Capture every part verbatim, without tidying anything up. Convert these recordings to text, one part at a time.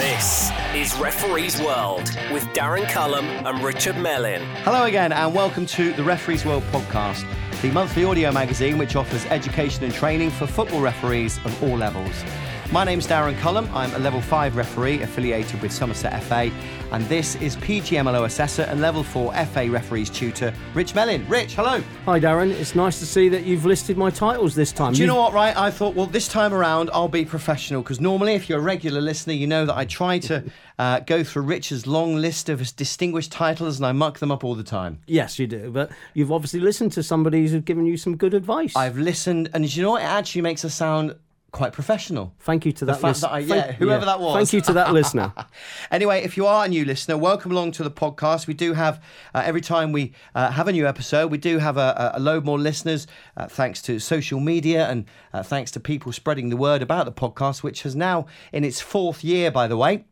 This is Referees World with Darren Cullum and Richard Mellon. Hello again and welcome to the Referees World podcast, the monthly audio magazine which offers education and training for football referees of all levels. My name's Darren Cullum, I'm a Level five referee affiliated with Somerset F A, and this is P G M O L Assessor and Level four F A Referees Tutor, Rich Mellon. Rich, hello. Hi Darren, it's nice to see that you've listed my titles this time. Do you know what, right? I thought, well, this time around I'll be professional, because normally if you're a regular listener, you know that I try to uh, go through Rich's long list of his distinguished titles and I muck them up all the time. Yes, you do, but you've obviously listened to somebody who's given you some good advice. I've listened, and you know what? It actually makes us sound quite professional. Thank you to that listener. Yeah, thank, whoever yeah. that was. Thank you to that listener. Anyway, if you are a new listener, welcome along to the podcast. We do have, uh, every time we uh, have a new episode, we do have a, a load more listeners, uh, thanks to social media and uh, thanks to people spreading the word about the podcast, which has now in its fourth year, by the way.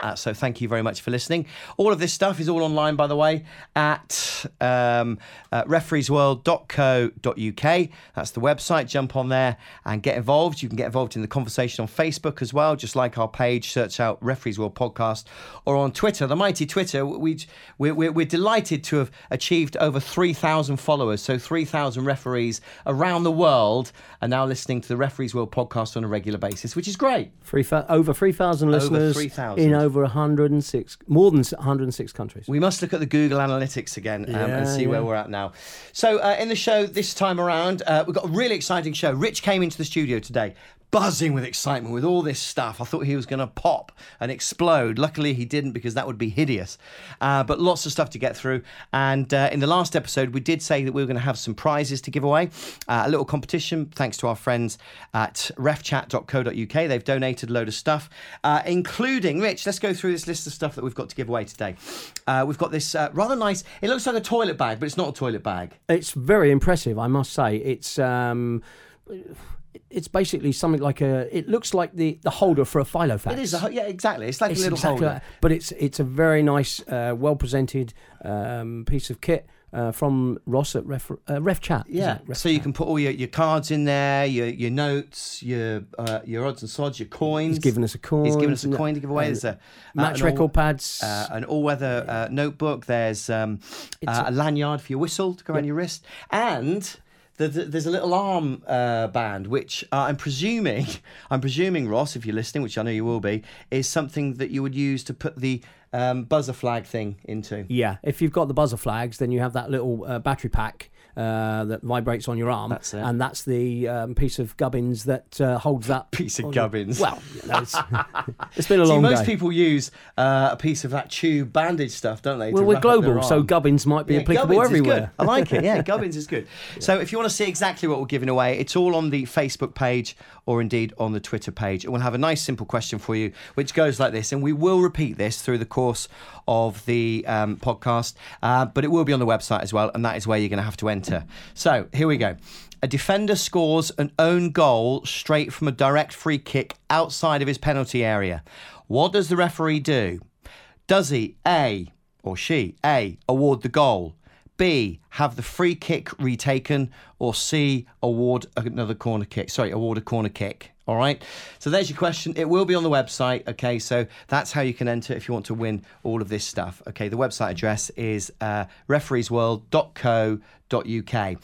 Uh, so thank you very much for listening. All of this stuff is all online, by the way, at um, uh, referees world dot co dot U K. That's the website. Jump on there and get involved. You can get involved in the conversation on Facebook as well. Just like our page, search out Referees World Podcast, or on Twitter, the mighty Twitter. We, we, we're, we're delighted to have achieved over three thousand followers. So three thousand referees around the world are now listening to the Referees World Podcast on a regular basis, which is great. Three, over three thousand listeners. Over three thousand. In over Over one hundred six, more than one hundred six countries. We must look at the Google Analytics again um, yeah, and see yeah. where we're at now. So uh, in the show this time around, uh, we've got a really exciting show. Rich came into the studio today buzzing with excitement with all this stuff. I thought he was going to pop and explode. Luckily, he didn't, because that would be hideous. Uh, but lots of stuff to get through. And uh, in the last episode, we did say that we were going to have some prizes to give away, uh, a little competition, thanks to our friends at ref chat dot co dot U K. They've donated a load of stuff, uh, including, Rich, let's go through this list of stuff that we've got to give away today. Uh, we've got this uh, rather nice, it looks like a toilet bag, but it's not a toilet bag. It's very impressive, I must say. It's... Um... It's basically something like a... It looks like the, the holder for a Filofax. It is, a, yeah, exactly. It's like it's a little exactly holder. Like, but it's it's a very nice, uh, well-presented um, piece of kit uh, from Ross at Ref, uh, Ref Chat. Yeah, Ref so Chat. You can put all your, your cards in there, your your notes, your uh, your odds and sods, your coins. He's given us a coin. He's given us a coin to give away. There's a... Uh, match record all, pads. Uh, an all-weather yeah. uh, notebook. There's um, uh, a, a lanyard for your whistle to go yeah. around your wrist. And... There's a little arm uh, band, which uh, I'm presuming, I'm presuming Ross, if you're listening, which I know you will be, is something that you would use to put the um, buzzer flag thing into. Yeah, if you've got the buzzer flags, then you have that little uh, battery pack uh, that vibrates on your arm, that's it. And that's the um, piece of gubbins that uh, holds that piece of gubbins. The... Well, you know, it's... it's been a long See, most day. Most people use uh, a piece of that tube bandage stuff, don't they? Well, we're global, so gubbins might be yeah, applicable everywhere. I like it. Yeah, gubbins is good. Yeah. So if you want see exactly what we're giving away, it's all on the Facebook page or indeed on the Twitter page, and we'll have a nice simple question for you which goes like this, and we will repeat this through the course of the um, podcast, uh, but it will be on the website as well, and that is where you're going to have to enter. So here we go. A defender scores an own goal straight from a direct free kick outside of his penalty area. What does the referee do? Does he A or she A award the goal, B, have the free kick retaken, or C, award another corner kick. Sorry, award a corner kick. All right? So there's your question. It will be on the website, okay? So that's how you can enter if you want to win all of this stuff, okay? The website address is uh, referees world dot co dot U K.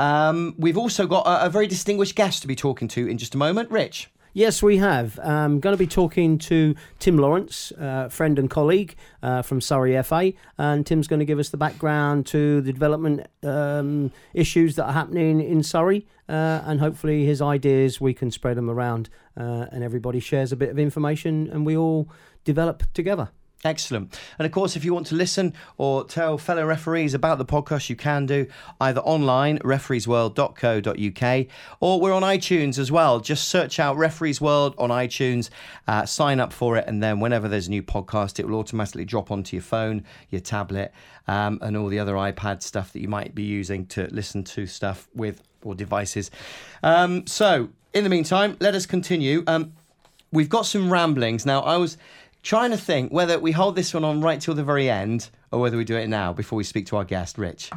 Um, we've also got a, a very distinguished guest to be talking to in just a moment. Rich? Yes, we have. I'm going to be talking to Tim Lawrence, uh, friend and colleague uh, from Surrey F A, and Tim's going to give us the background to the development um, issues that are happening in Surrey, uh, and hopefully his ideas, we can spread them around uh, and everybody shares a bit of information and we all develop together. Excellent. And of course, if you want to listen or tell fellow referees about the podcast, you can do either online, referees world dot co dot U K, or we're on iTunes as well. Just search out Referees World on iTunes, uh, sign up for it, and then whenever there's a new podcast, it will automatically drop onto your phone, your tablet, um, and all the other iPad stuff that you might be using to listen to stuff with, or devices. Um, so, in the meantime, let us continue. Um, we've got some ramblings. Now, I was... trying to think whether we hold this one on right till the very end or whether we do it now before we speak to our guest, Rich.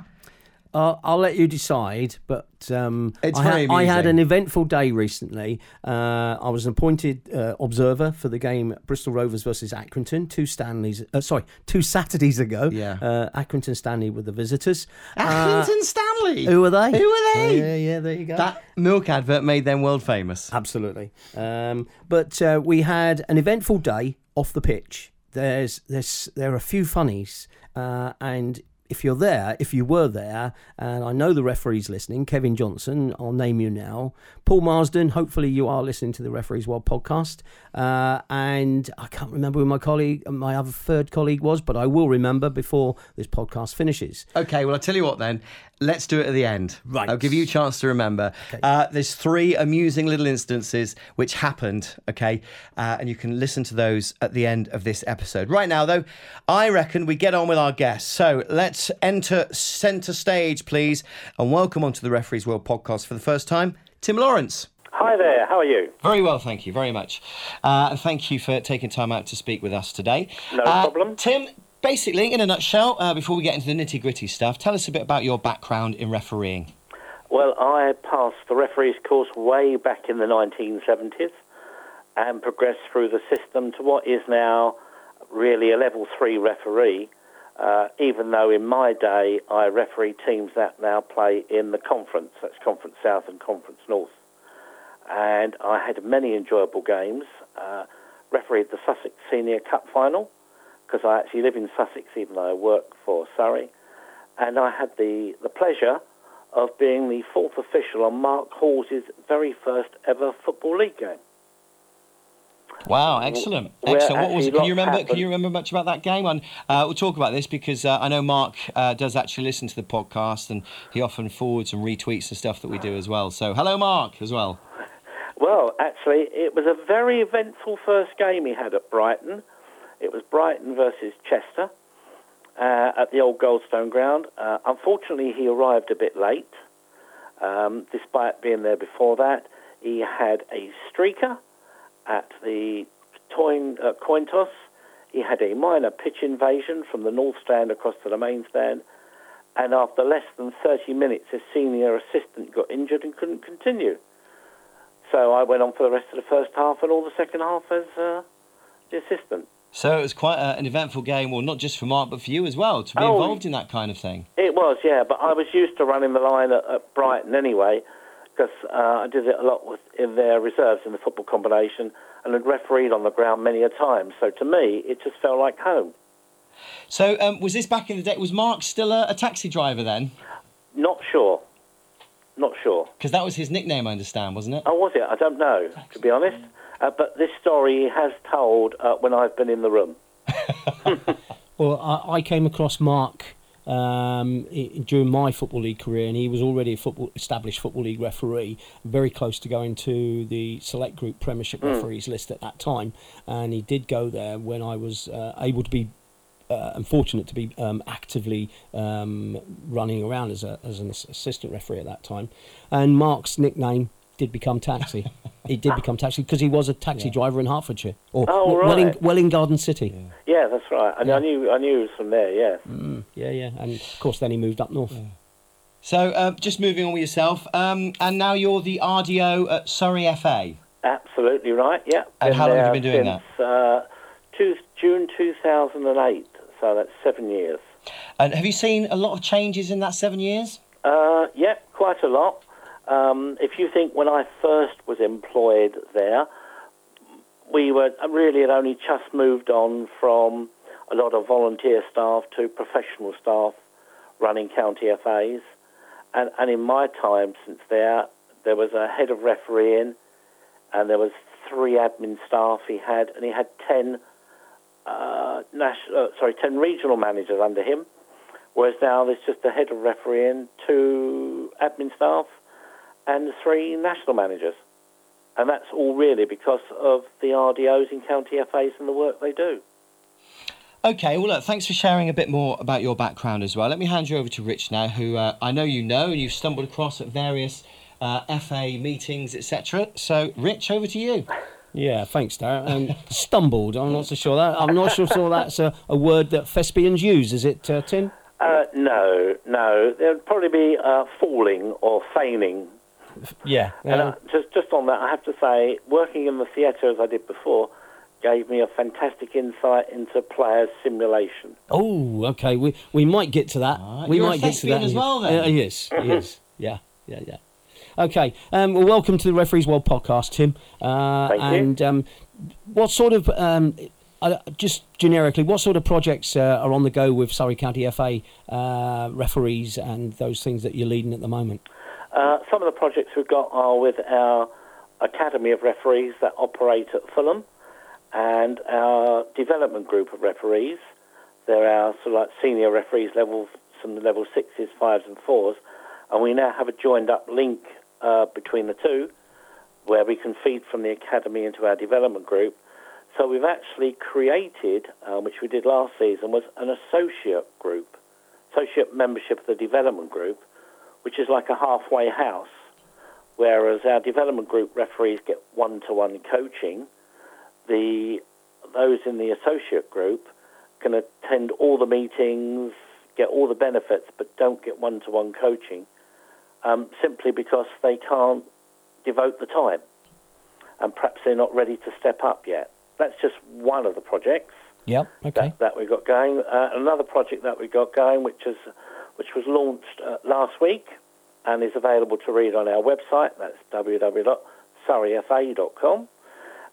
Uh, I'll let you decide, but um, I, ha- I had an eventful day recently. Uh, I was an appointed uh, observer for the game Bristol Rovers versus Accrington, two Stanleys, uh, sorry, two Saturdays ago. Yeah. Uh, Accrington Stanley were the visitors. Accrington uh, Stanley? Who are they? Who are they? Yeah, yeah, there you go. That milk advert made them world famous. Absolutely. Um, but uh, we had an eventful day off the pitch. There's, there's, there are a few funnies, uh, and if you're there, if you were there, and I know the referee's listening, Kevin Johnson, I'll name you now, Paul Marsden, hopefully you are listening to the Referees World podcast, uh, and I can't remember who my colleague, my other third colleague was, but I will remember before this podcast finishes. Okay, well, I'll tell you what then, let's do it at the end. Right. I'll give you a chance to remember. Okay. Uh, there's three amusing little instances which happened, okay, uh, and you can listen to those at the end of this episode. Right now, though, I reckon we get on with our guests, so let's enter centre stage, please, and welcome onto the Referees World podcast for the first time, Tim Lawrence. Hi there, how are you? Very well, thank you very much. Uh, thank you for taking time out to speak with us today. No uh, problem. Tim, basically, in a nutshell, uh, before we get into the nitty-gritty stuff, tell us a bit about your background in refereeing. Well, I passed the referees course way back in the nineteen seventies and progressed through the system to what is now really a level three referee. Uh, even though in my day I referee teams that now play in the conference, that's Conference South and Conference North. And I had many enjoyable games. Uh, refereed the Sussex Senior Cup Final, because I actually live in Sussex even though I work for Surrey. And I had the, the pleasure of being the fourth official on Mark Hawes' very first ever Football League game. Wow, excellent. Excellent. What was it? Can you remember happened. Can you remember much about that game? And uh, we'll talk about this because uh, I know Mark uh, does actually listen to the podcast and he often forwards and retweets the stuff that we do as well. So hello Mark as well. Well, actually it was a very eventful first game he had at Brighton. It was Brighton versus Chester uh, at the old Goldstone ground. Uh, unfortunately he arrived a bit late. Um, despite being there before that, he had a streaker at the coin, uh, coin toss. He had a minor pitch invasion from the north stand across to the main stand, and after less than thirty minutes his senior assistant got injured and couldn't continue. So I went on for the rest of the first half and all the second half as uh, the assistant. So it was quite a, an eventful game, well, not just for Mark but for you as well, to be oh, involved in that kind of thing. It was, yeah, but I was used to running the line at, at Brighton anyway, because uh, I did it a lot with, in their reserves in the football combination and had refereed on the ground many a time. So to me, it just felt like home. So um, was this back in the day? Was Mark still a, a taxi driver then? Not sure. Not sure. Because that was his nickname, I understand, wasn't it? Oh, was it? I don't know, taxi, to be honest. Uh, but this story he has told uh, when I've been in the room. Well, I, I came across Mark Um, it, during my Football League career, and he was already a football established Football League referee, very close to going to the select group Premiership mm. referees list at that time, and he did go there when I was uh, able to be uh, unfortunate to be um, actively um, running around as, a, as an assistant referee at that time. And Mark's nickname did become Taxi. It did become Taxi because he was a taxi yeah. driver in Hertfordshire, or oh, right. Welling, Welling Garden City. Yeah, yeah, that's right. I, yeah. I knew, I knew he was from there. Yeah, mm, yeah, yeah. And of course, then he moved up north. Yeah. So, uh, just moving on with yourself, um, and now you're the R D O at Surrey F A. Absolutely right. Yeah. And been how long have you been doing since, that? Uh, two, June two thousand and eight. So that's seven years. And have you seen a lot of changes in that seven years? Uh, yeah, quite a lot. Um, if you think when I first was employed there, we were really had only just moved on from a lot of volunteer staff to professional staff running county F As. And, and in my time since there, there was a head of refereeing and there was three admin staff he had, and he had ten, uh, national, uh, sorry, ten regional managers under him, whereas now there's just the head of refereeing, two admin staff, and three national managers. And that's all really because of the R D Os in county F As and the work they do. OK, well, look, thanks for sharing a bit more about your background as well. Let me hand you over to Rich now, who uh, I know you know and you've stumbled across at various uh, F A meetings, et cetera. So, Rich, over to you. Yeah, thanks, Darren. Um, stumbled, I'm not so sure that. I'm not sure, sure that's a, a word that thespians use, is it, uh, Tim? Uh, no, no. There'd probably be uh, falling or feigning. Yeah. Um, and I, just just on that, I have to say, working in the theatre as I did before gave me a fantastic insight into player simulation. Oh, okay. We we might get to that. Right. We You're might get to that as well. Then uh, yes, yes, yeah, yeah, yeah. Okay. Um, well, welcome to the Referees World podcast, Tim. Uh, Thank and, you. And um, what sort of um, Uh, just generically, what sort of projects uh, are on the go with Surrey County F A uh, referees and those things that you're leading at the moment? Uh, some of the projects we've got are with our Academy of Referees that operate at Fulham and our development group of referees. They're our sort of like senior referees levels, some level sixes, fives and fours, and we now have a joined up link uh, between the two where we can feed from the Academy into our development group. So we've actually created, um, which we did last season, was an associate group, associate membership of the development group, which is like a halfway house, whereas our development group referees get one-to-one coaching. The those in the associate group can attend all the meetings, get all the benefits, but don't get one-to-one coaching, um, simply because they can't devote the time, and perhaps they're not ready to step up yet. That's just one of the projects yeah, okay. that, that we've got going. Uh, another project that we've got going, which is which was launched uh, last week and is available to read on our website, that's w w w dot surrey f a dot com,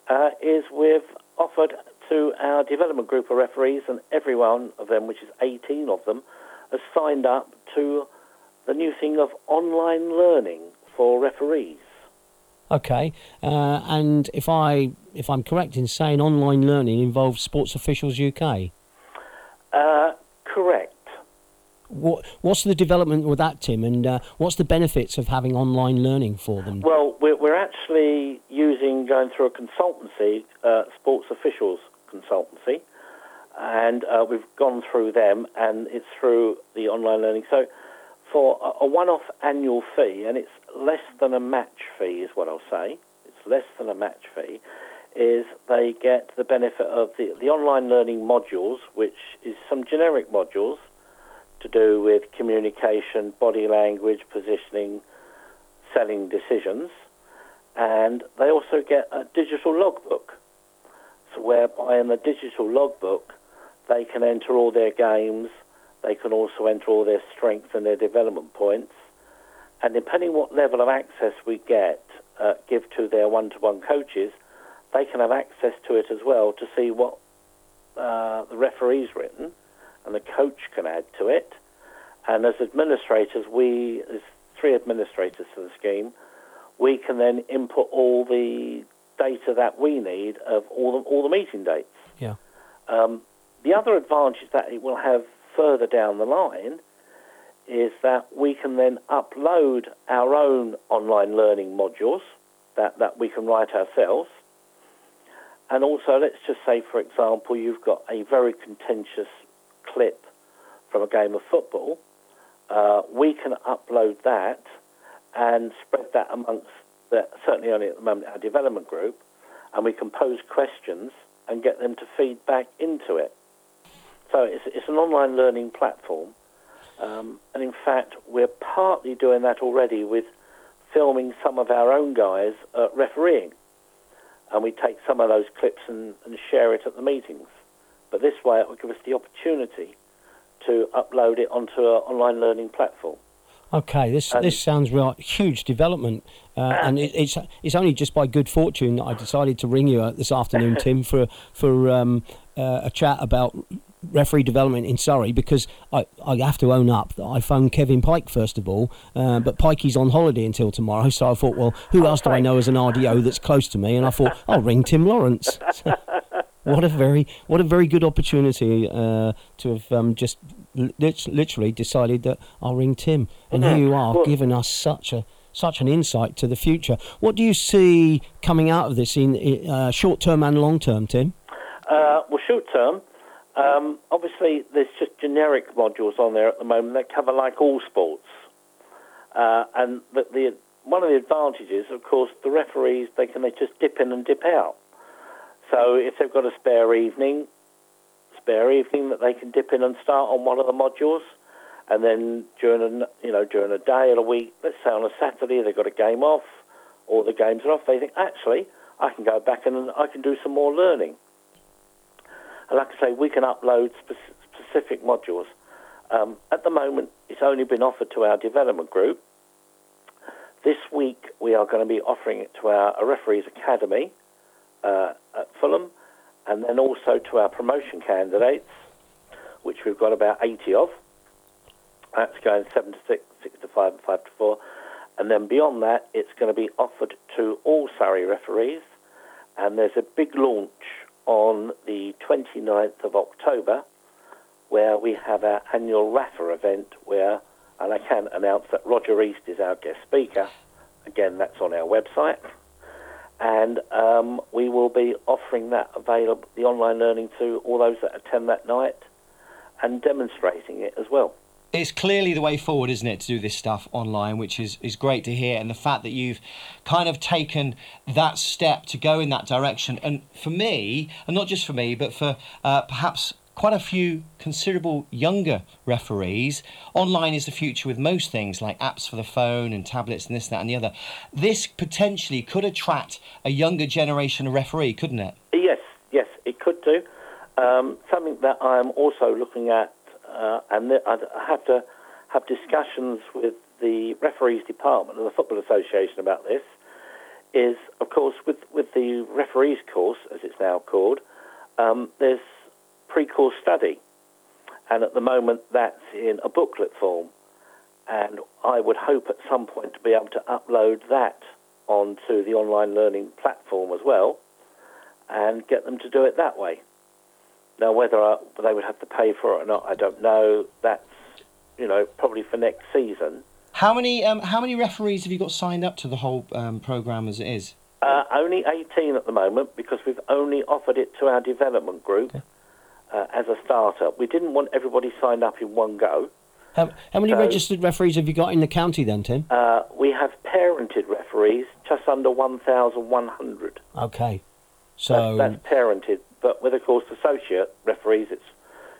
uh, is we've offered to our development group of referees, and every one of them, which is eighteen of them, has signed up to the new thing of online learning for referees. Okay, uh, and if I if I'm correct in saying online learning involves Sports Officials U K. Uh, correct. What what's the development with that, Tim, and uh, what's the benefits of having online learning for them? Well, we're we're actually using going through a consultancy, uh, Sports Officials Consultancy, and uh, we've gone through them, and it's through the online learning. So, for a one-off annual fee, and it's less than a match fee is what I'll say, it's less than a match fee, is they get the benefit of the, the online learning modules, which is some generic modules to do with communication, body language, positioning, selling decisions, and they also get a digital logbook, so whereby in the digital logbook they can enter all their games. They can also enter all their strengths and their development points. And depending what level of access we get, uh, give to their one-to-one coaches, they can have access to it as well to see what uh, the referee's written and the coach can add to it. And as administrators, we, as three administrators to the scheme, we can then input all the data that we need of all the, all the meeting dates. Yeah. Um, the other advantage is that it will have further down the line is that we can then upload our own online learning modules that, that we can write ourselves. And also, let's just say, for example, you've got a very contentious clip from a game of football. Uh, we can upload that and spread that amongst, the, certainly only at the moment, our development group, and we can pose questions and get them to feed back into it. So it's, it's an online learning platform, um, and in fact, we're partly doing that already with filming some of our own guys uh, refereeing, and we take some of those clips and, and share it at the meetings. But this way, it will give us the opportunity to upload it onto an online learning platform. Okay, this and, this sounds real huge development, uh, and it, it's it's only just by good fortune that I decided to ring you this afternoon, Tim, for for um, uh, a chat about referee development in Surrey, because I, I have to own up that I phoned Kevin Pike first of all, uh, but Pikey's on holiday until tomorrow, so I thought, well, who else do I know as an R D O that's close to me? And I thought, I'll ring Tim Lawrence. So, what a very what a very good opportunity uh, to have um, just li- literally decided that I'll ring Tim, and mm-hmm. here you are, well, giving us such a such an insight to the future. What do you see coming out of this in uh, short term and long term, Tim? Uh, well, short term. Um, obviously, there's just generic modules on there at the moment that cover like all sports. Uh, and the, the, one of the advantages, of course, the referees, they can they just dip in and dip out. So if they've got a spare evening, spare evening that they can dip in and start on one of the modules, and then during a, you know, during a day or a week, let's say on a Saturday, they've got a game off, or the games are off, they think, actually, I can go back and I can do some more learning. And like I say, we can upload spe- specific modules. Um, at the moment, it's only been offered to our development group. This week, we are going to be offering it to our Referees Academy uh, at Fulham, and then also to our promotion candidates, which we've got about eighty of. That's going seven to six, six to five, and five to four. And then beyond that, it's going to be offered to all Surrey referees. And there's a big launch on the twenty-ninth of October, where we have our annual R A F A event, where, and I can announce that Roger East is our guest speaker. Again, that's on our website. And um, we will be offering that available, the online learning, to all those that attend that night and demonstrating it as well. It's clearly the way forward, isn't it, to do this stuff online, which is, is great to hear. And the fact that you've kind of taken that step to go in that direction. And for me, and not just for me, but for uh, perhaps quite a few considerable younger referees, online is the future with most things, like apps for the phone and tablets and this, that and the other. This potentially could attract a younger generation of referee, couldn't it? Yes, yes, it could do. Um, something that I'm also looking at, Uh, and th- I have to have discussions with the referees department of the Football Association about this, is, of course, with, with the referees course, as it's now called, um, there's pre-course study. And at the moment, that's in a booklet form. And I would hope at some point to be able to upload that onto the online learning platform as well and get them to do it that way. Now, whether I, they would have to pay for it or not, I don't know. That's, you know, probably for next season. How many um, how many referees have you got signed up to the whole um, programme as it is? Uh, only eighteen at the moment, because we've only offered it to our development group okay. uh, as a starter. We didn't want everybody signed up in one go. Um, how many so, registered referees have you got in the county then, Tim? Uh, we have parented referees, just under one thousand one hundred. Okay. So that's, that's parented. But with, of course, associate referees, it's,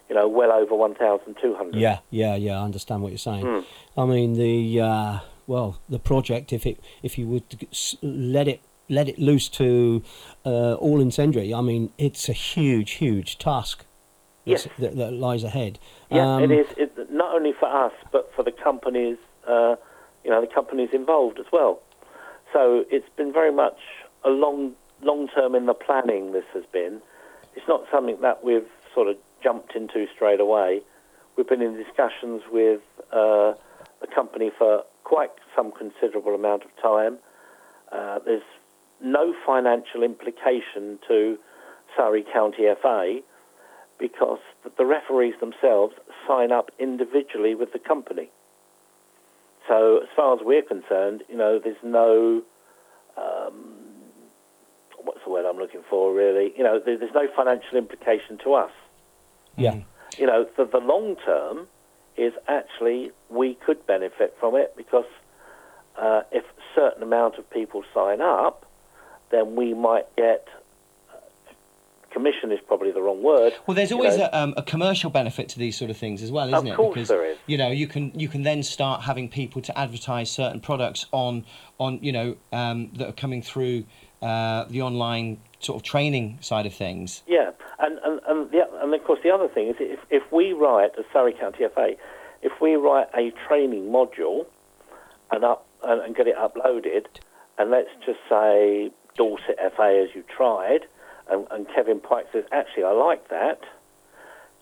you know, well over one thousand two hundred. Yeah, yeah, yeah, I understand what you're saying. Mm. I mean, the, uh, well, the project, if it, if you would let it let it loose to uh, all and sundry, I mean, it's a huge, huge task yes. that, that lies ahead. Yeah, um, it is. It, not only for us, but for the companies, uh, you know, the companies involved as well. So it's been very much a long, long term in the planning, this has been. It's not something that we've sort of jumped into straight away. We've been in discussions with uh, the company for quite some considerable amount of time. Uh, there's no financial implication to Surrey County F A, because the referees themselves sign up individually with the company. So as far as we're concerned, you know, there's no... Um, what's the word I'm looking for, really? You know, there's no financial implication to us. Yeah. You know, the, the long term is actually we could benefit from it, because uh, if a certain amount of people sign up, then we might get... commission is probably the wrong word. Well, there's always you know. a, um, a commercial benefit to these sort of things as well, isn't it? Of course, because, there is. You know, you can you can then start having people to advertise certain products on on you know um, that are coming through uh, the online sort of training side of things. Yeah, and and and, the, and of course the other thing is, if if we write as Surrey County F A, if we write a training module and up and, and get it uploaded, and let's just say Dorset F A as you tried. And, and Kevin Pike says, actually, I like that.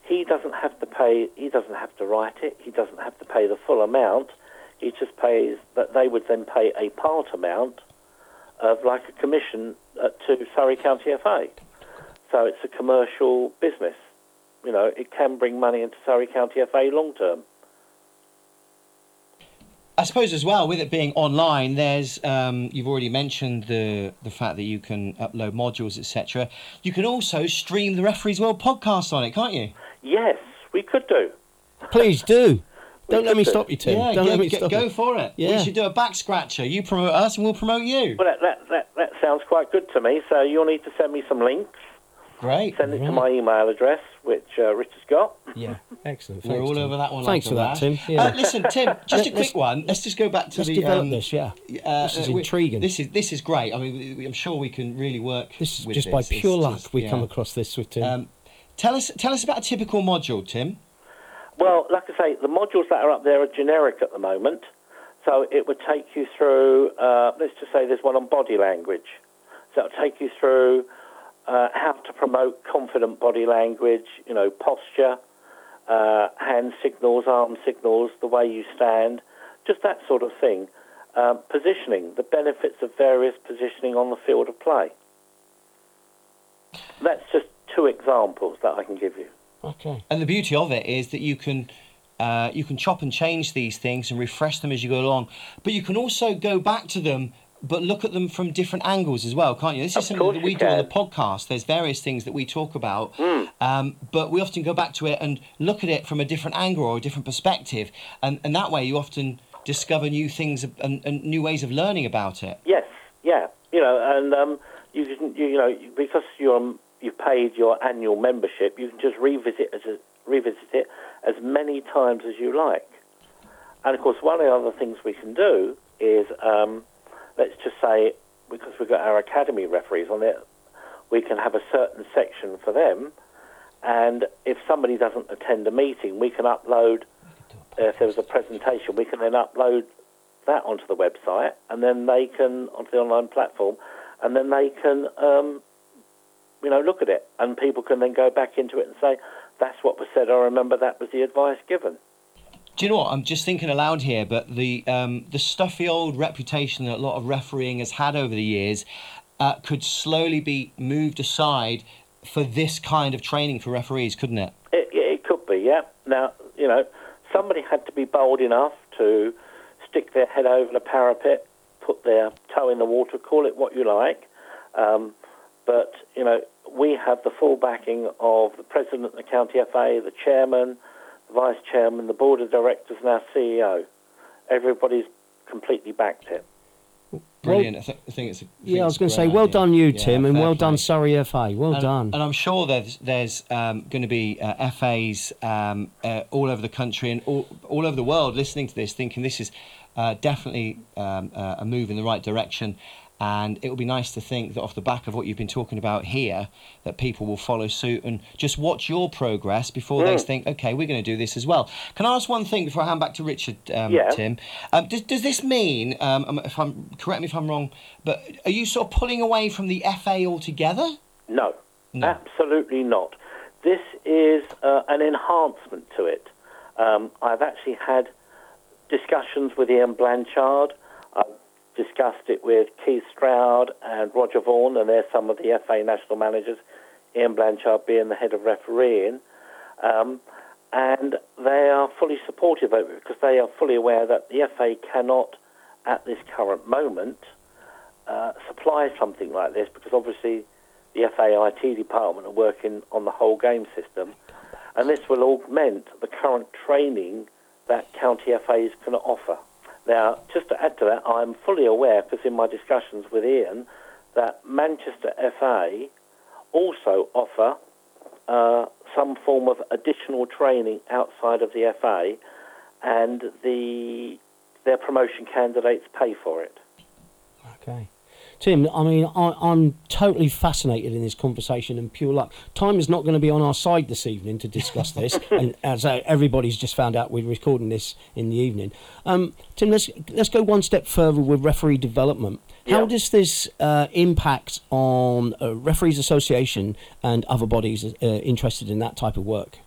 He doesn't have to pay, he doesn't have to write it, he doesn't have to pay the full amount, he just pays, that they would then pay a part amount of like a commission uh, to Surrey County F A. So it's a commercial business. You know, it can bring money into Surrey County F A long term. I suppose as well, with it being online, there's um, you've already mentioned the the fact that you can upload modules, et cetera. You can also stream the Referees World podcast on it, can't you? Yes, we could do. Please do. Don't let me do. stop you, Tim. Yeah, Don't go, let me stop go for it. Yeah. We should do a back scratcher. You promote us, and we'll promote you. Well, that that, that that sounds quite good to me. So you'll need to send me some links. Great. Send it right. to my email address, which uh, Richard's got. Yeah. Excellent. Thanks, We're all Tim. over that one. Thanks for that, Tim. Yeah. Uh, listen, Tim, just a quick one. Let's just go back to let's the. Develop um, this, yeah. Uh, this is uh, intriguing. This is this is great. I mean, I'm sure we can really work. This is with just this. by pure it's luck just, we yeah. come across this with Tim. Um, tell us, tell us about a typical module, Tim. Well, like I say, the modules that are up there are generic at the moment. So it would take you through. Uh, let's just say there's one on body language. So it'll take you through uh, how to promote confident body language. You know, posture. Uh, hand signals, arm signals, the way you stand, just that sort of thing. Um, positioning, the benefits of various positioning on the field of play. That's just two examples that I can give you. Okay. And the beauty of it is that you can uh, you can chop and change these things and refresh them as you go along, but you can also go back to them but look at them from different angles as well, can't you? This is something that we do on the podcast. There's various things that we talk about, mm. um, but we often go back to it and look at it from a different angle or a different perspective, and, and that way you often discover new things and, and new ways of learning about it. Yes, yeah, you know, and um, you can, you know, because you're you paid your annual membership, you can just revisit as a, revisit it as many times as you like. And of course, one of the other things we can do is. Um, Let's just say, because we've got our academy referees on it, we can have a certain section for them. And if somebody doesn't attend a meeting, we can upload, uh, if there was a presentation, we can then upload that onto the website, and then they can, onto the online platform, and then they can, um, you know, look at it. And people can then go back into it and say, that's what was said, I remember that was the advice given. Do you know what? I'm just thinking aloud here, but the um, the stuffy old reputation that a lot of refereeing has had over the years uh, could slowly be moved aside for this kind of training for referees, couldn't it? It, it could be, yeah. Now, you know, somebody had to be bold enough to stick their head over the parapet, put their toe in the water, call it what you like. Um, but, you know, we have the full backing of the president of the county F A, the chairman, vice chairman, the board of directors, and our C E O. Everybody's completely backed it. Brilliant. I, th- I think it's. A, I yeah, think I was going to say, well idea. done you, Tim, yeah, and well play. done Surrey F A. Well and, done. And I'm sure there's there's um, going to be uh, F As um, uh, all over the country and all, all over the world listening to this, thinking this is uh, definitely um, uh, a move in the right direction. And it will be nice to think that off the back of what you've been talking about here, that people will follow suit and just watch your progress before mm. they think, OK, we're going to do this as well. Can I ask one thing before I hand back to Richard, um, yeah. Tim? Um, does, does this mean, um, if I'm correct me if I'm wrong, but are you sort of pulling away from the F A altogether? No, no. absolutely not. This is uh, an enhancement to it. Um, I've actually had discussions with Ian Blanchard. I've discussed it with Keith Stroud and Roger Vaughan, and they're some of the F A national managers, Ian Blanchard being the head of refereeing. Um, and they are fully supportive of it because they are fully aware that the F A cannot, at this current moment, uh, supply something like this because obviously the F A I T department are working on the whole game system. And this will augment the current training that county F As can offer. Now, just to add to that, I'm fully aware, because in my discussions with Ian, that Manchester F A also offer uh, some form of additional training outside of the F A, and the their promotion candidates pay for it. Okay. Tim, I mean, I, I'm totally fascinated in this conversation and pure luck. Time is not going to be on our side this evening to discuss this, and as everybody's just found out, we're recording this in the evening. Um, Tim, let's let's go one step further with referee development. How yeah. does this uh, impact on uh, Referees Association and other bodies uh, interested in that type of work?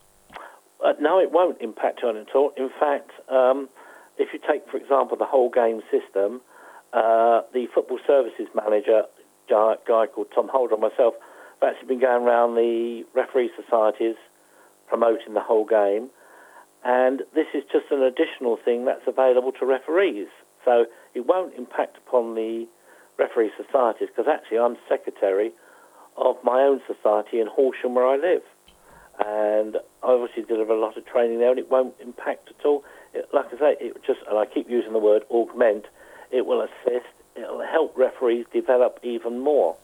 Uh, no, it won't impact on it at all. In fact, um, if you take, for example, the whole game system, Uh, the football services manager, a guy called Tom Holder, and myself, have actually been going around the referee societies promoting the whole game. And this is just an additional thing that's available to referees. So it won't impact upon the referee societies because actually I'm secretary of my own society in Horsham where I live. And I obviously deliver a lot of training there and it won't impact at all. It, like I say, it just, and I keep using the word augment, it will assist, it will help referees develop even more.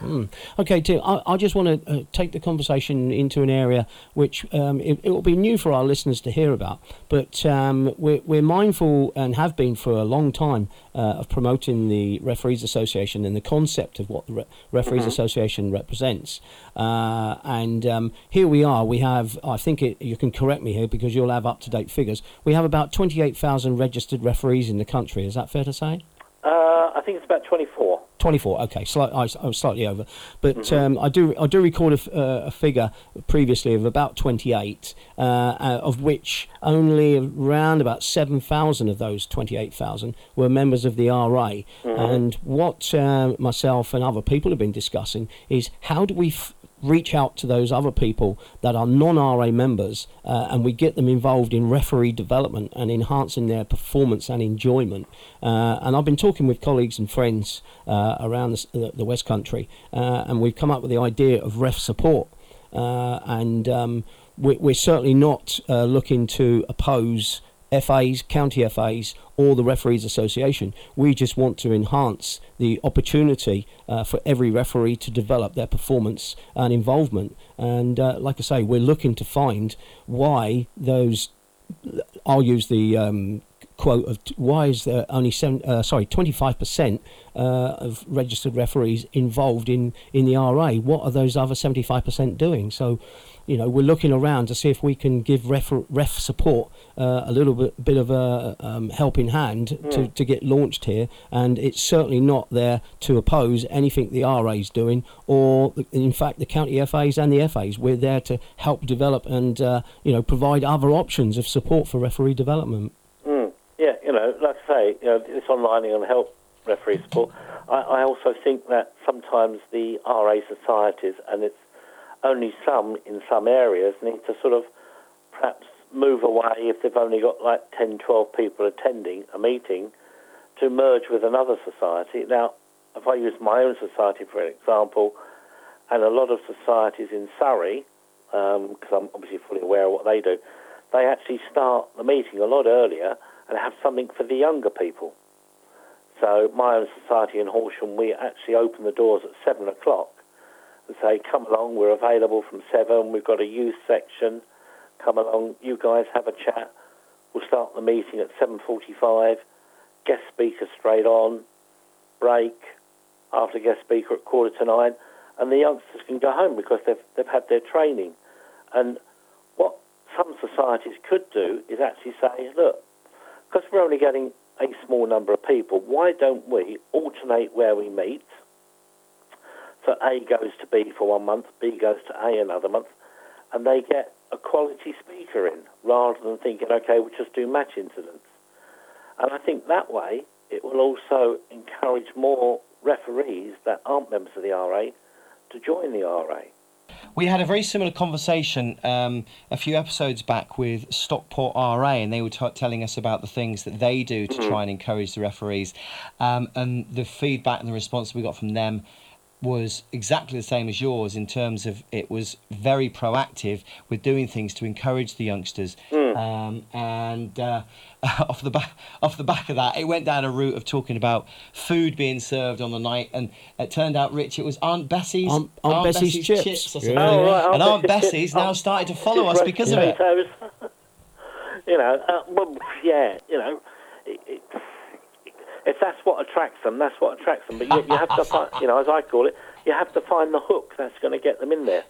Mm. Okay, Tim, I, I just want to uh, take the conversation into an area which um, it, it will be new for our listeners to hear about, but um, we're, we're mindful and have been for a long time uh, of promoting the Referees Association and the concept of what the Re- Referees mm-hmm. Association represents. Uh, and um, here we are, we have, I think it, you can correct me here because you'll have up-to-date figures, we have about twenty-eight thousand registered referees in the country, is that fair to say? Uh, I think it's about twenty-four. twenty-four, okay, Slight, I, I was slightly over. But mm-hmm. um, I do I do record a, uh, a figure previously of about twenty-eight, uh, uh, of which only around about seven thousand of those twenty-eight thousand were members of the R A. Mm-hmm. And what uh, myself and other people have been discussing is how do we... F- reach out to those other people that are non-R A members uh, and we get them involved in referee development and enhancing their performance and enjoyment. Uh, and I've been talking with colleagues and friends uh, around the, the West Country uh, and we've come up with the idea of Ref Support. Uh, and um, we, we're certainly not uh, looking to oppose F As, county F As or the Referees Association. We just want to enhance the opportunity uh, for every referee to develop their performance and involvement. And uh, like I say, we're looking to find why those, I'll use the um, quote of why is there only seven, uh, sorry, twenty-five percent uh, of registered referees involved in, in the R A? What are those other seventy-five percent doing? So, you know, we're looking around to see if we can give ref, ref support uh, a little bit, bit of a um, helping hand mm. to, to get launched here. And it's certainly not there to oppose anything the R A's doing or, in fact, the county F A's and the F A's. We're there to help develop and, uh, you know, provide other options of support for referee development. Mm. Yeah, you know, like I say, you know, this onlining and help referee support. I, I also think that sometimes the R A societies and its only some in some areas need to sort of perhaps move away if they've only got like ten, twelve people attending a meeting to merge with another society. Now, if I use my own society for an example, and a lot of societies in Surrey, because um, I'm obviously fully aware of what they do, they actually start the meeting a lot earlier and have something for the younger people. So my own society in Horsham, we actually open the doors at seven o'clock and say, come along, we're available from seven, we've got a youth section, come along, you guys have a chat, we'll start the meeting at seven forty-five, guest speaker straight on, break, after guest speaker at quarter to nine, and the youngsters can go home because they've they've had their training. And what some societies could do is actually say, look, because we're only getting a small number of people, why don't we alternate where we meet? So A goes to B for one month, B goes to A another month, and they get a quality speaker in, rather than thinking, okay, we'll just do match incidents. And I think that way, it will also encourage more referees that aren't members of the R A to join the R A. We had a very similar conversation um, a few episodes back with Stockport R A, and they were t- telling us about the things that they do to mm-hmm. try and encourage the referees. Um, and the feedback and the response we got from them was exactly the same as yours in terms of it was very proactive with doing things to encourage the youngsters. Mm. Um, and uh, off the back, off the back of that, it went down a route of talking about food being served on the night, and it turned out, Rich, it was Aunt Bessie's, Aunt, Aunt, Aunt Bessie's, Bessie's chips, chips or something. Yeah. Oh, right, Aunt and Aunt Bessie's, Bessie's now Aunt started to follow us because yeah. of it. you know, uh, well, yeah, you know. It, it, If that's what attracts them, that's what attracts them. But you, you have to find, you know, as I call it, you have to find the hook that's going to get them in there.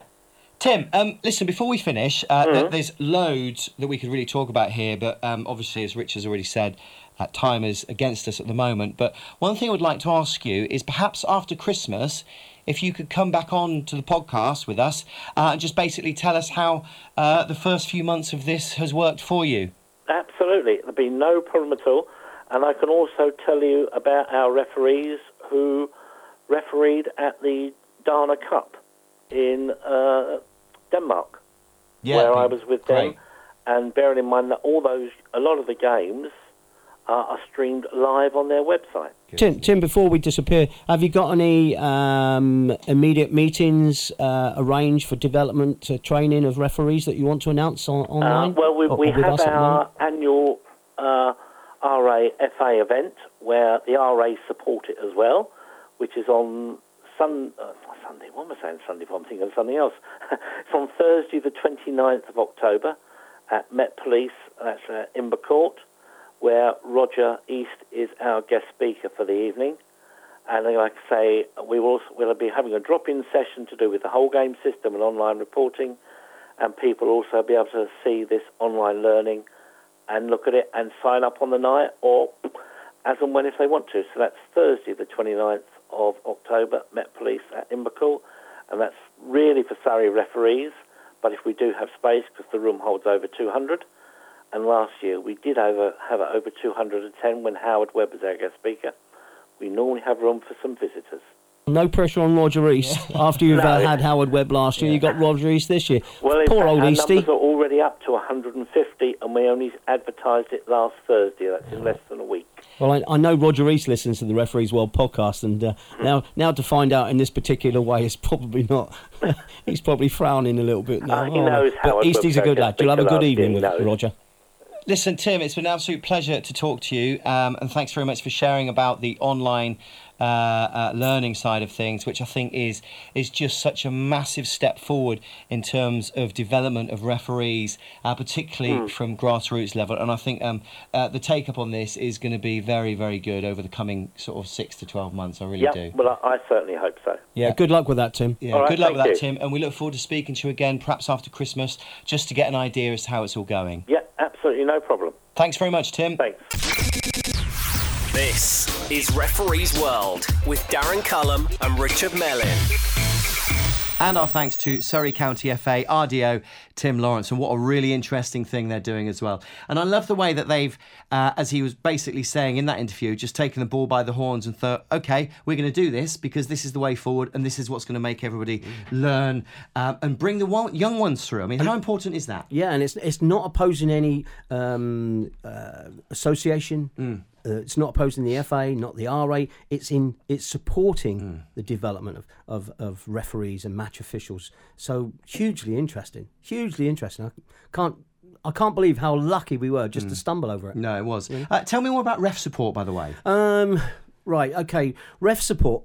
Tim, um, listen, before we finish, uh, mm-hmm. th- there's loads that we could really talk about here. But um, obviously, as Rich has already said, uh, time is against us at the moment. But one thing I would like to ask you is perhaps after Christmas, if you could come back on to the podcast with us uh, and just basically tell us how uh, the first few months of this has worked for you. Absolutely. There'll be no problem at all. And I can also tell you about our referees who refereed at the Dana Cup in uh, Denmark, yeah, where I was with great. them. And bearing in mind that all those, a lot of the games uh, are streamed live on their website. Tim, Tim, before we disappear, have you got any um, immediate meetings uh, arranged for development, uh, training of referees that you want to announce on, online? Uh, well, we, or, we or have our annual... Uh, R A F A event where the R A support it as well, which is on sun, uh, Sunday, what am I saying Sunday for? I'm thinking of something else. It's on Thursday the twenty-ninth of October at Met Police, that's uh, Imber Court, where Roger East is our guest speaker for the evening. And like I say, we will also, we'll be having a drop-in session to do with the whole game system and online reporting, and people also be able to see this online learning and look at it and sign up on the night or as and when if they want to. So that's Thursday the twenty-ninth of October, Met Police at Imber Court, and that's really for Surrey referees, but if we do have space, because the room holds over two hundred, and last year we did over, have over two hundred ten when Howard Webb was our guest speaker. We normally have room for some visitors. No pressure on Roger East. After you've no, uh, had Howard Webb last year, yeah. You got Roger East this year. Well, poor fact, old our Eastie. Numbers are already up to one hundred fifty, and we only advertised it last Thursday. That's in less than a week. Well, I, I know Roger East listens to the Referees World podcast, and uh, now now to find out in this particular way is probably not. He's probably frowning a little bit now. Uh, he oh, knows Howard Webb. Eastie's a good lad. You'll have a good evening with Roger. Listen, Tim, it's been an absolute pleasure to talk to you, um, and thanks very much for sharing about the online uh, uh, learning side of things, which I think is is just such a massive step forward in terms of development of referees, uh, particularly mm. from grassroots level. And I think um, uh, the take-up on this is going to be very, very good over the coming sort of six to twelve months. I really yep. do. Well, I, I certainly hope so. Yeah, yeah, good luck with that, Tim. Yeah, right, good luck with that, you. Tim. And we look forward to speaking to you again, perhaps after Christmas, just to get an idea as to how it's all going. Yeah. Absolutely no problem. Thanks very much, Tim. Thanks. This is Referees World with Darren Cullum and Richard Mellon. And our thanks to Surrey County F A, R D O, Tim Lawrence, and what a really interesting thing they're doing as well. And I love the way that they've, uh, as he was basically saying in that interview, just taken the ball by the horns and thought, OK, we're going to do this because this is the way forward and this is what's going to make everybody learn um, and bring the one- young ones through. I mean, how important is that? Yeah, and it's it's not opposing any um, uh, association. Mm. Uh, it's not opposing the F A, not the R A. It's in it's supporting mm. the development of, of, of referees and match officials. So hugely interesting, hugely interesting. I can't I can't believe how lucky we were just mm. to stumble over it. No, it was. Yeah. Uh, tell me more about Ref Support, by the way. Um, right, okay, Ref Support.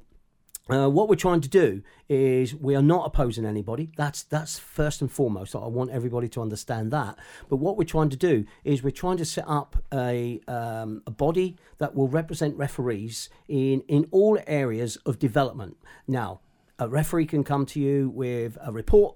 Uh, what we're trying to do is we are not opposing anybody. That's that's first and foremost. I want everybody to understand that. But what we're trying to do is we're trying to set up a um, a body that will represent referees in, in all areas of development. Now, a referee can come to you with a report,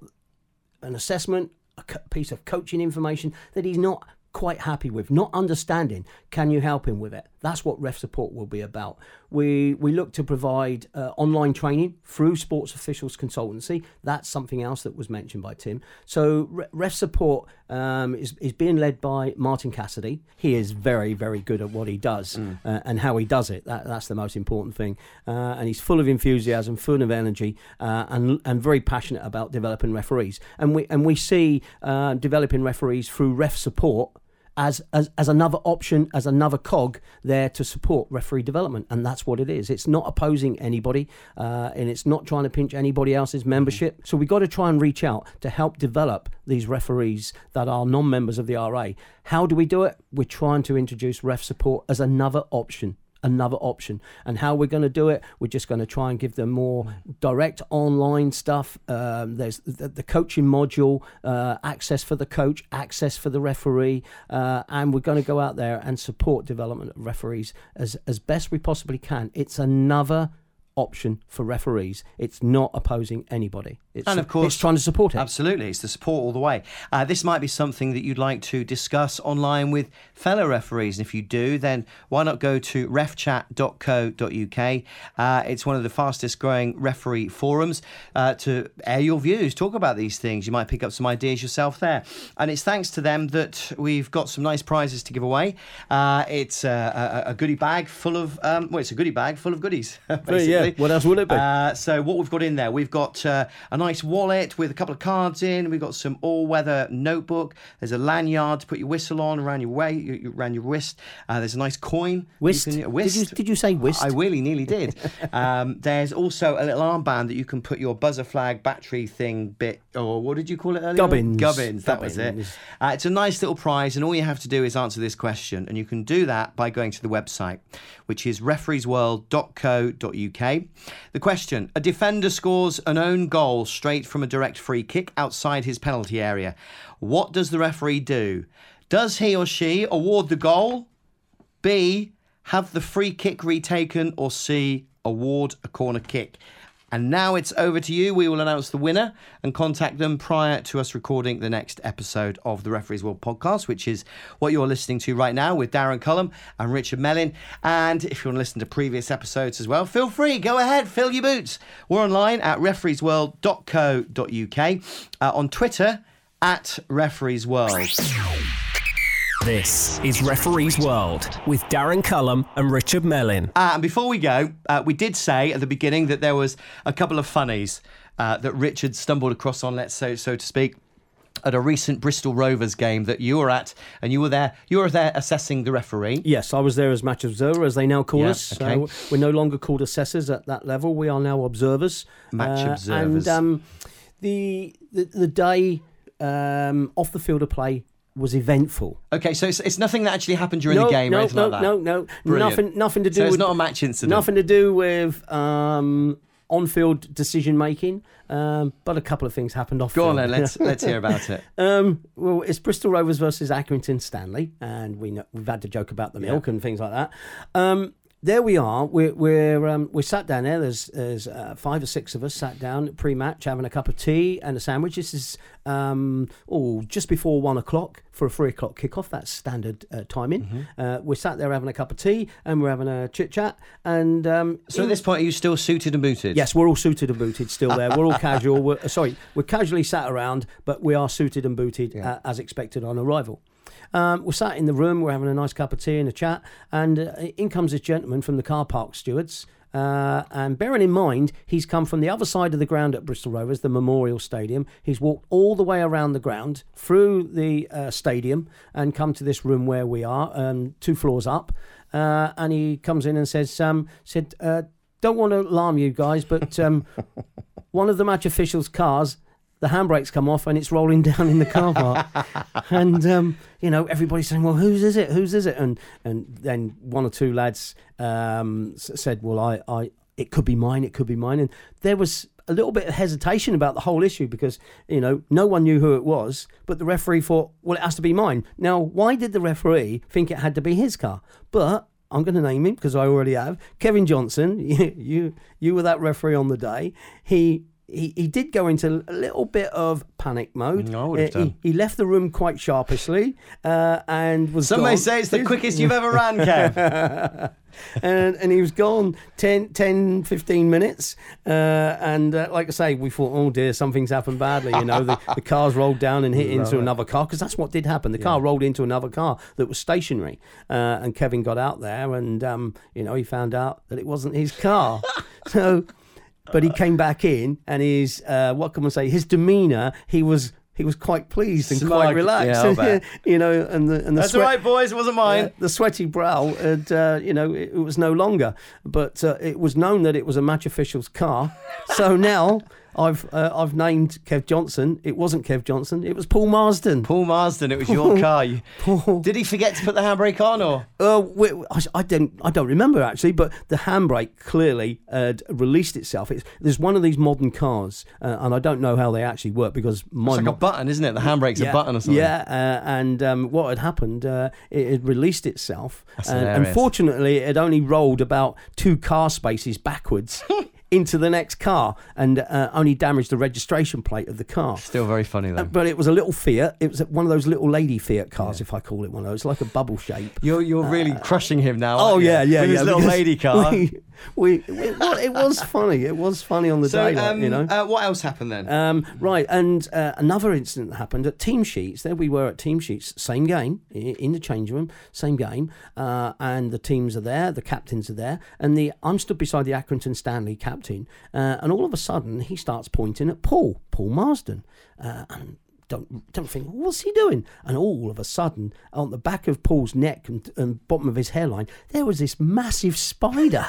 an assessment, a co- piece of coaching information that he's not quite happy with, not understanding. Can you help him with it? That's what Ref Support will be about. We we look to provide uh, online training through Sports Officials Consultancy. That's something else that was mentioned by Tim. So Re- Ref Support um, is, is being led by Martin Cassidy. He is very, very good at what he does mm. uh, and how he does it. That, that's the most important thing. Uh, and he's full of enthusiasm, full of energy, uh, and and very passionate about developing referees. And we, and we see uh, developing referees through Ref Support As, as as another option, as another cog there to support referee development. And that's what it is. It's not opposing anybody uh, and it's not trying to pinch anybody else's membership. So we've got to try and reach out to help develop these referees that are non-members of the R A. How do we do it? We're trying to introduce Ref Support as another option. Another option. And how we're going to do it, we're just going to try and give them more direct online stuff. Um, there's the, the coaching module, uh, access for the coach, access for the referee, uh, and we're going to go out there and support development of referees as, as best we possibly can. It's another option for referees. It's not opposing anybody. It's, and of course, it's trying to support it. Absolutely, it's the support all the way. Uh, this might be something that you'd like to discuss online with fellow referees, and if you do, then why not go to ref chat dot co dot u k. Uh, it's one of the fastest growing referee forums uh, to air your views, talk about these things. You might pick up some ideas yourself there. And it's thanks to them that we've got some nice prizes to give away. Uh, it's a, a, a goodie bag full of, um, well, it's a goodie bag full of goodies, basically. Yeah. What else would it be? Uh, so what we've got in there, we've got uh, a nice wallet with a couple of cards in. We've got some all-weather notebook. There's a lanyard to put your whistle on around your way, around your wrist. Uh, there's a nice coin. Whist? You can, uh, whist. Did, you, did you say whist? I really nearly did. um, there's also a little armband that you can put your buzzer flag battery thing bit, or what did you call it earlier? Gubbins. Gubbins, that Gubbins. was it. Uh, it's a nice little prize, and all you have to do is answer this question, and you can do that by going to the website, which is referees world dot co dot u k. okay? The question, a defender scores an own goal straight from a direct free kick outside his penalty area. What does the referee do? Does he or she award the goal? B, have the free kick retaken? Or C, award a corner kick? And now it's over to you. We will announce the winner and contact them prior to us recording the next episode of the Referees World podcast, which is what you're listening to right now with Darren Cullum and Richard Mellon. And if you want to listen to previous episodes as well, feel free. Go ahead. Fill your boots. We're online at referees world dot co dot uk, uh, on Twitter at Referees World. This is Referees World with Darren Cullum and Richard Mellon. Uh, and before we go, uh, we did say at the beginning that there was a couple of funnies uh, that Richard stumbled across on, let's say, so to speak, at a recent Bristol Rovers game that you were at, and you were there. You were there assessing the referee. Yes, I was there as match observer, as they now call yeah, us. Okay. So we're no longer called assessors at that level. We are now observers. Match uh, observers. And um, the, the the day um, off the field of play was eventful. Okay, so it's, it's nothing that actually happened during no, the game no, or anything no, like that? No, no, no. Brilliant. Nothing, nothing to do so with... So it's not a match incident? Nothing to do with um, on-field decision-making, um, but a couple of things happened off-field. Go on then, let's, let's hear about it. Um, well, it's Bristol Rovers versus Accrington Stanley, and we know, we've had to joke about the milk yeah. and things like that. Um, there we are, we're, we're, um, we're sat down there, there's, there's uh, five or six of us sat down pre-match having a cup of tea and a sandwich. This is um, oh, just before one o'clock for a three o'clock kickoff, that's standard uh, timing. Mm-hmm. Uh, we're sat there having a cup of tea and we're having a chit-chat. And um, So in, at this point, are you still suited and booted? Yes, we're all suited and booted still there. We're all casual, we're, uh, sorry, we're casually sat around, but we are suited and booted yeah. uh, as expected on arrival. Um, we're sat in the room, we're having a nice cup of tea and a chat, and uh, in comes this gentleman from the car park stewards, uh, and bearing in mind he's come from the other side of the ground at Bristol Rovers, the Memorial Stadium. He's walked all the way around the ground, through the uh, stadium, and come to this room where we are, um, two floors up, uh, and he comes in and says, um, said, uh, don't want to alarm you guys, but um, one of the match officials' cars, the handbrake's come off and it's rolling down in the car park. And, um, you know, everybody's saying, well, whose is it? Whose is it? And and then one or two lads um, said, well, I, I, it could be mine, it could be mine. And there was a little bit of hesitation about the whole issue because, you know, no one knew who it was, but the referee thought, well, it has to be mine. Now, why did the referee think it had to be his car? But I'm going to name him because I already have. Kevin Johnson, you, you, you were that referee on the day. He... He he did go into a little bit of panic mode. I would have done. He, he left the room quite sharpishly uh, and was Some gone. May say it's the quickest you've ever ran, Kev. and and he was gone ten, ten fifteen minutes. Uh, and uh, like I say, we thought, oh dear, something's happened badly. You know, the, the car's rolled down and hit into another car, because that's what did happen. The yeah. car rolled into another car that was stationary. Uh, and Kevin got out there and, um, you know, he found out that it wasn't his car. so... But he came back in, and his uh, what can we say? His demeanour, he was he was quite pleased and Smug. quite relaxed, yeah, you know. And the and the that's sweat, all right, boys, it wasn't mine. Uh, the sweaty brow, had, uh, you know, it, it was no longer. But uh, it was known that it was a match official's car. So now I've uh, I've named Kev Johnson. It wasn't Kev Johnson. It was Paul Marsden. Paul Marsden. It was Paul, your car. You, Paul. Did he forget to put the handbrake on, or? Uh, we, I, I don't. I don't remember actually. But the handbrake clearly had released itself. It's, there's one of these modern cars, uh, and I don't know how they actually work because my it's like mo- a button, isn't it? The handbrake's yeah, a button or something. Yeah. Uh, and um, what had happened? Uh, it had released itself. That's and hilarious. Unfortunately, it had only rolled about two car spaces backwards. into the next car and uh, only damaged the registration plate of the car. Still very funny though. Uh, but it was a little Fiat. It was one of those little lady Fiat cars, yeah. if I call it one of those, like a bubble shape. You're you're uh, really crushing him now. Oh yeah, yeah, with yeah. His little lady car. We, we, we it, was, it was funny. It was funny on the so, day. Um, you know. Uh, what else happened then? Um, right, and uh, another incident that happened at Team Sheets. There we were at Team Sheets, same game in the change room, same game, uh, and the teams are there, the captains are there, and the I'm stood beside the Accrington Stanley captain. Uh, and all of a sudden he starts pointing at Paul, Paul Marsden, uh, and don't don't think, what's he doing? And all of a sudden, on the back of Paul's neck and, and bottom of his hairline, there was this massive spider.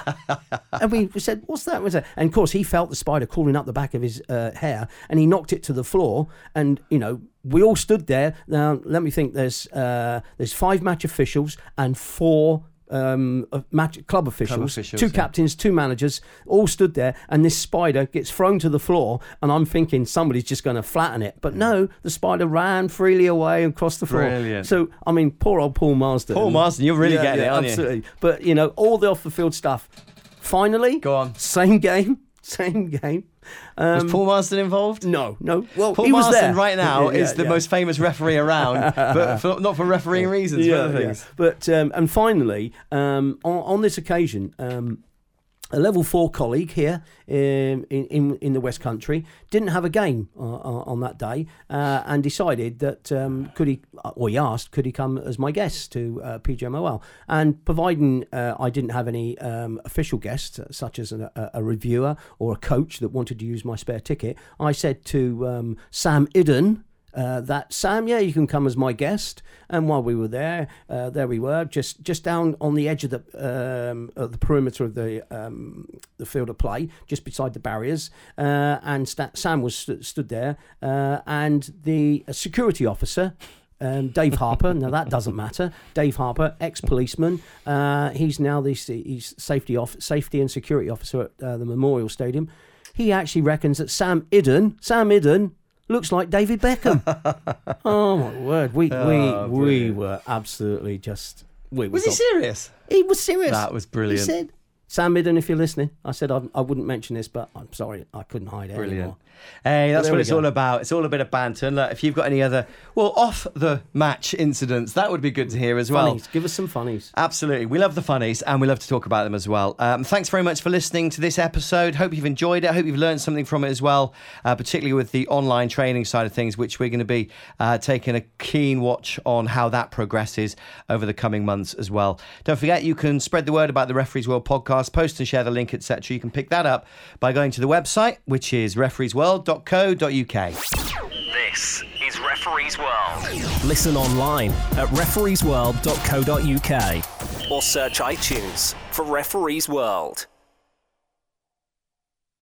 and we said, what's that? what's that? And of course he felt the spider crawling up the back of his uh, hair, and he knocked it to the floor, and you know, we all stood there. Now let me think, there's uh, there's five match officials and four um, match, club officials, club officials two yeah. captains, two managers, all stood there, and this spider gets thrown to the floor, and I'm thinking somebody's just going to flatten it. But no, the spider ran freely away and crossed the floor. Brilliant. So, I mean, poor old Paul Marsden. Paul Marsden, you're really yeah, getting yeah, it, aren't absolutely. you? But, you know, all the off-the-field stuff. Finally, go on. Same game, same game. Um, was Paul Marsden involved? No, no. Well, Paul he was Marsden there. right now yeah, yeah, is the yeah. most famous referee around, but for, not for refereeing reasons. Yeah, yeah. Things. But um, and finally, um, on, on this occasion, um, a level four colleague here in in, in the West Country didn't have a game uh, on that day, uh, and decided that um, could he, or he asked, could he come as my guest to uh, P G M O L? And providing uh, I didn't have any um, official guests, uh, such as an, a, a reviewer or a coach that wanted to use my spare ticket, I said to um, Sam Iden, Uh, that Sam, yeah, you can come as my guest. And while we were there, uh, there we were, just, just down on the edge of the um, of the perimeter of the um, the field of play, just beside the barriers. Uh, and st- Sam was st- stood there, uh, and the security officer. Um, Dave Harper, now that doesn't matter. Dave Harper, ex-policeman, uh, he's now the he's safety off safety and security officer at uh, the Memorial Stadium. He actually reckons that Sam Iden, Sam Iden. looks like David Beckham. Oh my word! We oh, we brilliant. we were absolutely just. We was he got, serious? He was serious. That was brilliant. He said, "Sam Iden, if you're listening," I said, I, "I wouldn't mention this, but I'm sorry, I couldn't hide it brilliant. anymore." Hey, that's what it's go. all about. It's all a bit of banter. And look, if you've got any other well off the match incidents, that would be good to hear as well. Funnies. Give us some funnies. Absolutely, we love the funnies, and we love to talk about them as well. Um, thanks very much for listening to this episode. Hope you've enjoyed it. Hope you've learned something from it as well, uh, particularly with the online training side of things, which we're going to be uh, taking a keen watch on how that progresses over the coming months as well. Don't forget, you can spread the word about the Referees World podcast, post and share the link, et cetera. You can pick that up by going to the website, which is referees world dot co dot uk. This is Referees World. Listen online at referees world dot co dot uk or search iTunes for Referees World.